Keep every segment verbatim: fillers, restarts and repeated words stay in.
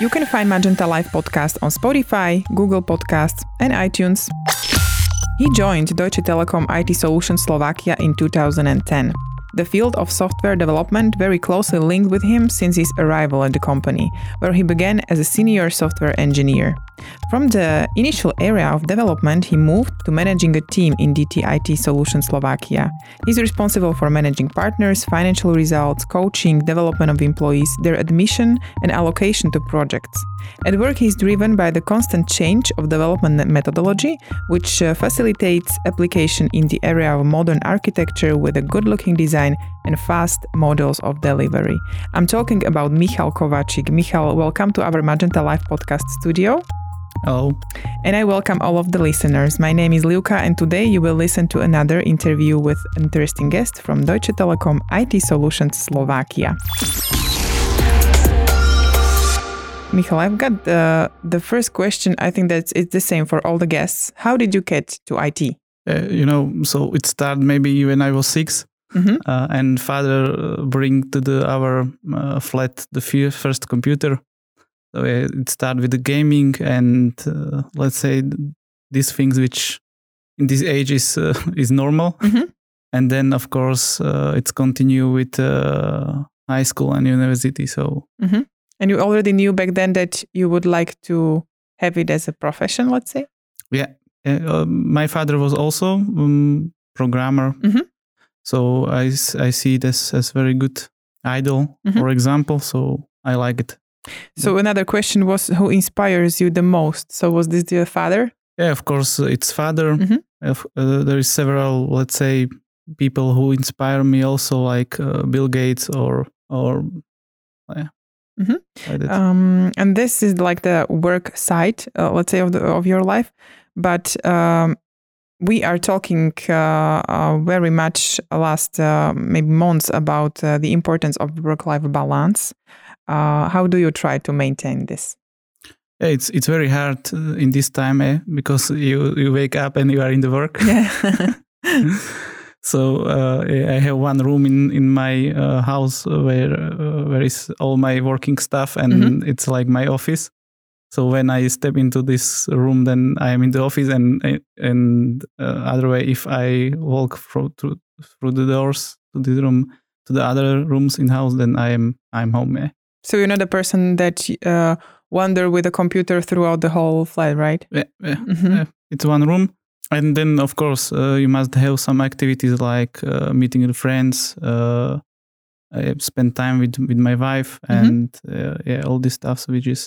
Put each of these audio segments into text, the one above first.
You can find Magenta Life podcast on Spotify, Google Podcasts, and iTunes. He joined Deutsche Telekom I T Solutions Slovakia in two thousand ten. The field of software development very closely linked with him since his arrival at the company, where he began as a senior software engineer. From the initial area of development, he moved to managing a team in D T I T Solutions Slovakia. He's responsible for managing partners, financial results, coaching, development of employees, their admission and allocation to projects. At work, he's driven by the constant change of development methodology, which facilitates application in the area of modern architecture with a good-looking design and fast models of delivery. I'm talking about Michal Kováčik. Michal, welcome to our Magenta Live podcast studio. Hello. And I welcome all of the listeners. My name is Ljuka, and today you will listen to another interview with an interesting guest from Deutsche Telekom I T Solutions Slovakia. Michal, I've got uh, the first question. I think that it's the same for all the guests. How did you get to I T? Uh, you know, so it started maybe when I was six. Mm-hmm. Uh, and father uh, bring to the our uh, flat the f- first computer. So uh, it started with the gaming and uh, let's say these things which in this age is uh, is normal. Mm-hmm. And then of course uh, it's continue with uh, high school and university. So mm-hmm. And you already knew back then that you would like to have it as a profession, let's say. Yeah, uh, uh, my father was also um, programmer. Mm-hmm. So I, I see this as very good idol, mm-hmm. for example, so I like it. So another question was, who inspires you the most? So was this your father? Yeah, of course, it's father. Mm-hmm. If, uh, there is several, let's say, people who inspire me also, like uh, Bill Gates or, or yeah. Mm-hmm. Like um, and this is like the work side, uh, let's say, of the, of your life, but... Um, We are talking uh, uh, very much last uh, maybe months about uh, the importance of work-life balance. Uh, how do you try to maintain this? It's it's very hard in this time eh? because you, you wake up and you are in the work. Yeah. So uh, I have one room in in my uh, house where uh, where is all my working stuff, and mm-hmm. it's like my office. So when I step into this room, then I am in the office, and and uh, other way, if I walk through, through through the doors to this room to the other rooms in house, then I am I'm home. Eh? So you're not a person that uh, wander with a computer throughout the whole flat, right? Yeah, yeah, mm-hmm. yeah. It's one room, and then of course uh, you must have some activities like uh, meeting with friends. Uh, I spend time with with my wife, and mm-hmm. uh, yeah, all this stuff which is.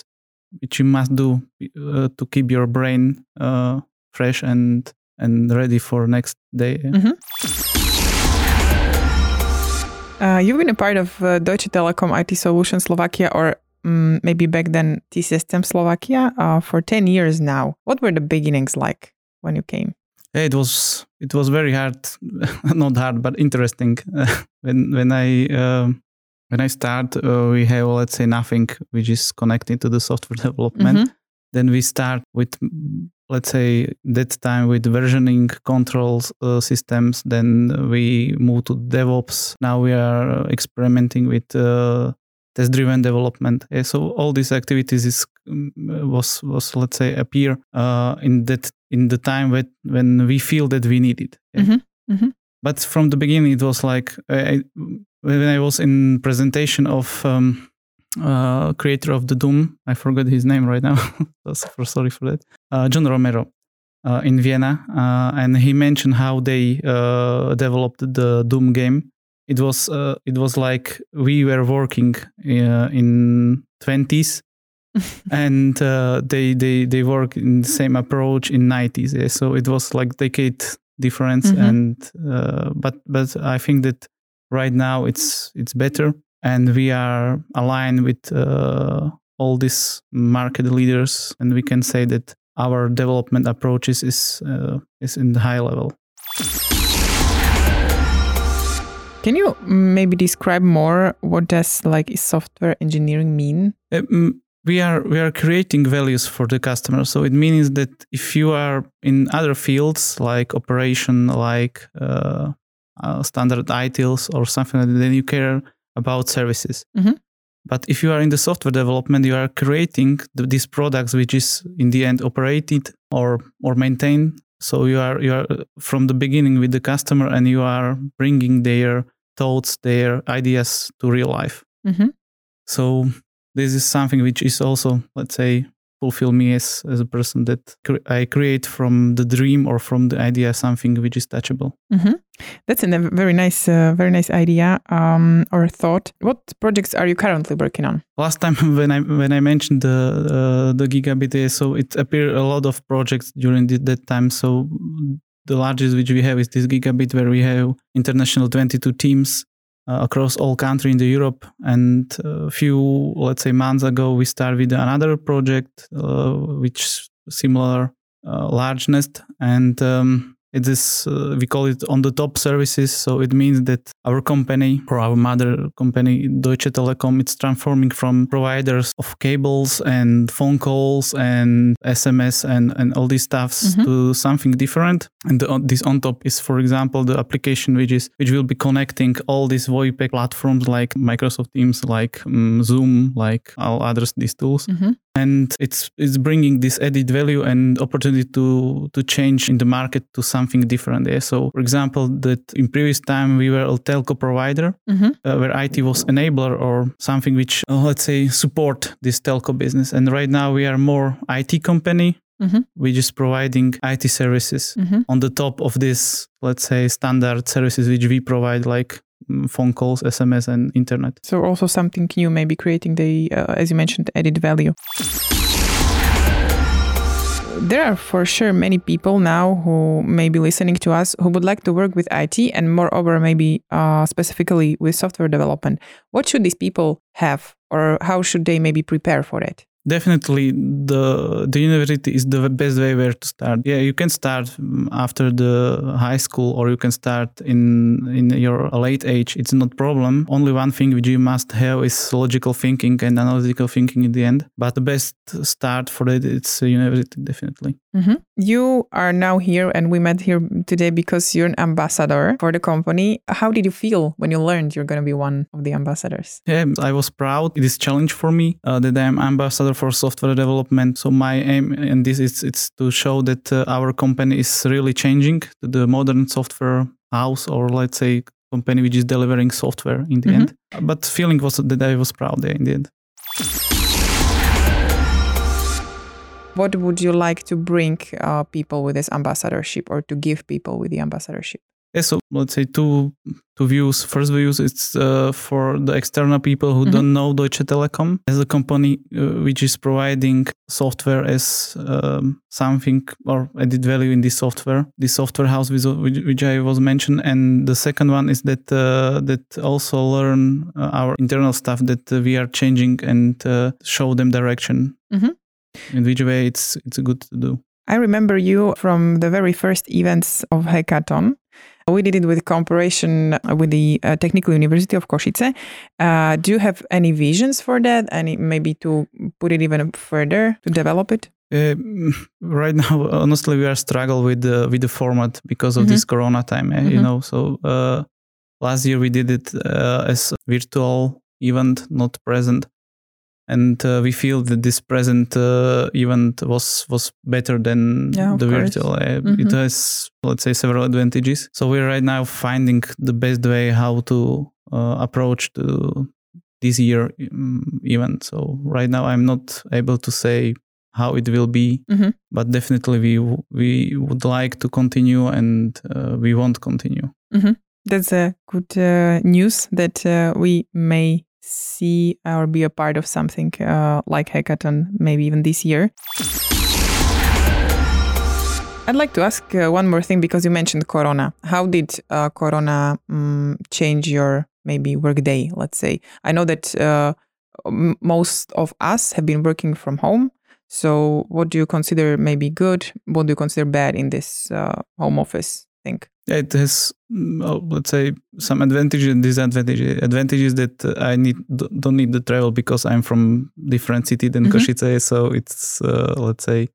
Which you must do uh, to keep your brain uh, fresh and and ready for next day. Mm-hmm. Uh, you've been a part of uh, Deutsche Telekom I T Solutions Slovakia, or um, maybe back then T-Systems Slovakia, uh, for ten years now. What were the beginnings like when you came? Yeah, it was it was very hard, not hard, but interesting. when when I. Uh, When I start, uh, we have, let's say, nothing which is connected to the software development. Mm-hmm. Then we start with, let's say, that time with versioning controls uh, systems. Then we move to DevOps. Now we are experimenting with uh, test-driven development. Yeah, so all these activities is was was let's say appear uh, in that in the time when when we feel that we need it. Yeah. Mm-hmm. Mm-hmm. But from the beginning, it was like I, when I was in presentation of um, uh, creator of the Doom. I forgot his name right now. Sorry for that. Uh, John Romero uh, in Vienna, uh, and he mentioned how they uh, developed the Doom game. It was uh, it was like we were working uh, in twenties, and uh, they they they work in the same approach in nineties. Yeah? So it was like decade. Difference mm-hmm. and uh, but but I think that right now it's it's better, and we are aligned with uh, all these market leaders, and we can say that our development approaches is uh, is in the high level. Can you maybe describe more what does like software engineering mean? Um, We are we are creating values for the customer. So it means that if you are in other fields like operation, like uh, uh, standard I T I Ls or something like that, then you care about services. Mm-hmm. But if you are in the software development, you are creating the, these products, which is in the end operated or or maintained. So you are you are from the beginning with the customer, and you are bringing their thoughts, their ideas to real life. Mm-hmm. So this is something which is also, let's say, fulfill me as, as a person that cre- I create from the dream or from the idea something which is touchable. Mm-hmm. That's a very nice, uh, very nice idea um, or thought. What projects are you currently working on? Last time when I when I mentioned the uh, the Gigabit, so it appeared a lot of projects during the, that time. So the largest which we have is this Gigabit, where we have international twenty-two teams uh, across all country in the Europe. And a few, let's say, months ago, we started with another project uh, which similar uh, largeness, and um, it is uh, we call it on the top services. So it means that our company or our mother company Deutsche Telekom, it's transforming from providers of cables and phone calls and S M S and, and all these stuffs mm-hmm. to something different. And the, this on top is, for example, the application which is which will be connecting all these VoIP platforms like Microsoft Teams, like um, Zoom, like all others these tools. Mm-hmm. And it's it's bringing this added value and opportunity to to change in the market to something Something different there. So, for example, that in previous time we were a telco provider mm-hmm. uh, where I T was enabler or something which, uh, let's say, support this telco business. And right now we are more I T company. Mm-hmm. We're just providing I T services mm-hmm. on the top of this, let's say, standard services which we provide, like phone calls, S M S and internet. So also something new, maybe creating the, uh, as you mentioned, added value. There are for sure many people now who may be listening to us who would like to work with I T and moreover maybe uh, specifically with software development. What should these people have or how should they maybe prepare for it? Definitely the the university is the best way where to start. Yeah, you can start after the high school or you can start in in your late age. It's not problem. Only one thing which you must have is logical thinking and analytical thinking in the end. But the best start for it, it's university, definitely. Mm-hmm. You are now here and we met here today because you're an ambassador for the company. How did you feel when you learned you're going to be one of the ambassadors? Yeah, I was proud. It is a challenge for me uh, that I'm ambassador for software development. So my aim in this is it's to show that uh, our company is really changing the modern software house or let's say company which is delivering software in the mm-hmm. end. But feeling was that I was proud there in the end. What would you like to bring uh, people with this ambassadorship or to give people with the ambassadorship? Yeah, so let's say two two views. First views, it's uh, for the external people who mm-hmm. don't know Deutsche Telekom as a company uh, which is providing software as um, something or added value in this software, this software house with, which, which I was mentioned. And the second one is that uh, that also learn uh, our internal staff that uh, we are changing and uh, show them direction. Mm-hmm. In which way it's it's good to do. I remember you from the very first events of Hackaton. We did it with cooperation with the uh, Technical University of Košice. Uh, do you have any visions for that? Any maybe to put it even further, to develop it? Uh, right now, honestly, we are struggling with the, with the format because of mm-hmm. this Corona time. Eh? Mm-hmm. You know, so uh, last year we did it uh, as a virtual event, not present. And uh, we feel that this present uh, event was was better than yeah, the course. Virtual. Uh, mm-hmm. It has, let's say, several advantages. So we're right now finding the best way how to uh, approach to this year um, event. So right now I'm not able to say how it will be, mm-hmm. but definitely we we would like to continue and uh, we won't continue. Mm-hmm. That's a good uh, news that uh, we may see or be a part of something uh, like Hackathon, maybe even this year. I'd like to ask uh, one more thing because you mentioned Corona. How did uh, Corona um, change your maybe workday, let's say? I know that uh, m- most of us have been working from home. So what do you consider maybe good? What do you consider bad in this uh, home office thing? It has, let's say, some advantages and disadvantages. Advantages that I need don't need the travel because I'm from different city than mm-hmm. Košice, so it's uh, let's say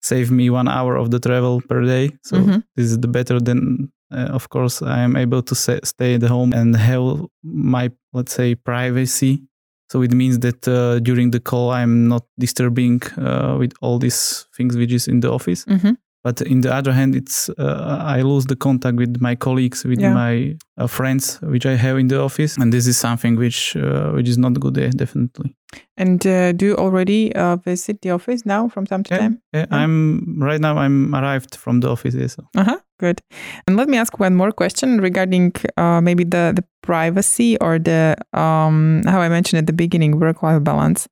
save me one hour of the travel per day. So mm-hmm. this is the better than, uh, of course, I am able to sa- stay at home and have my, let's say, privacy So it means that uh, during the call, I'm not disturbing uh, with all these things which is in the office. Mm-hmm. But in the other hand, it's uh, I lose the contact with my colleagues, with yeah. my uh, friends, which I have in the office. And this is something which uh, which is not good there, definitely. And uh, do you already uh, visit the office now from time to yeah, time? Yeah, yeah, I'm right now. I'm arrived from the office. Yeah, so. Uh huh. Good. And let me ask one more question regarding uh, maybe the, the privacy or the um, how I mentioned at the beginning, work-life balance.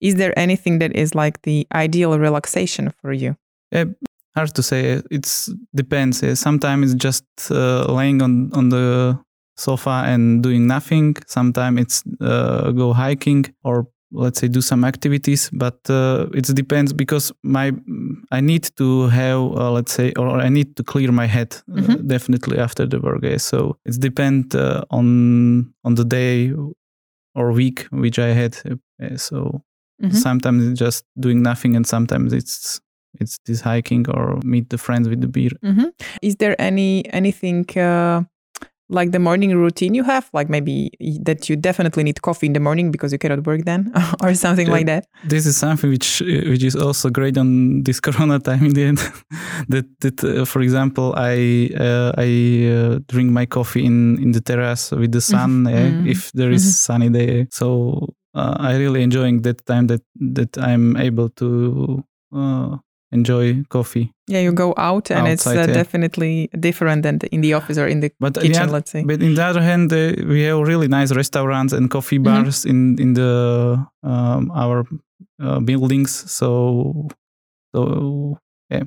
Is there anything that is like the ideal relaxation for you? Yeah, hard to say. It's depends. Yeah. Sometimes it's just uh, laying on on the sofa and doing nothing. Sometimes it's uh, go hiking or let's say do some activities, but uh, it depends because my I need to have uh, let's say or I need to clear my head uh, mm-hmm. definitely after the work day. So it depends uh, on on the day or week which I had. Uh, so mm-hmm. sometimes it's just doing nothing, and sometimes it's it's this hiking or meet the friends with the beer. Mm-hmm. Is there any anything? Uh... Like the morning routine you have, like maybe that you definitely need coffee in the morning because you cannot work then or something uh, like that. This is something which which is also great on this corona time in the end. that that uh, for example, I uh, I uh, drink my coffee in, in the terrace with the sun mm-hmm. yeah, mm-hmm. if there is mm-hmm. sunny day. So uh, I really enjoying that time that that I'm able to. Uh, enjoy coffee. Yeah, you go out and outside, it's uh, yeah. definitely different than in the office or in the but kitchen, in the, let's say. But on the other hand, uh, we have really nice restaurants and coffee bars mm-hmm. in, in the um, our uh, buildings. So, so yeah,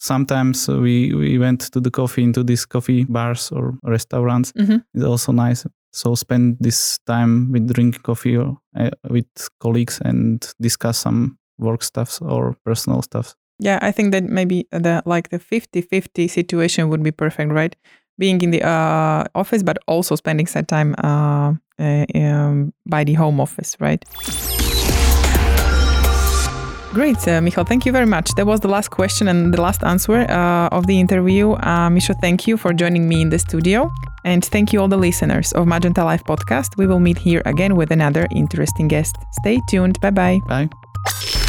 sometimes we, we went to the coffee, into these coffee bars or restaurants. Mm-hmm. It's also nice. So spend this time with drinking coffee or uh, with colleagues and discuss some work stuffs or personal stuff. Yeah, I think that maybe the like the fifty-fifty situation would be perfect, right? Being in the uh, office, but also spending some time uh, uh, um, by the home office, right? Great, uh, Michal, thank you very much. That was the last question and the last answer uh, of the interview. Uh, Misho, thank you for joining me in the studio. And thank you all the listeners of Magenta Life podcast. We will meet here again with another interesting guest. Stay tuned. Bye-bye. Bye.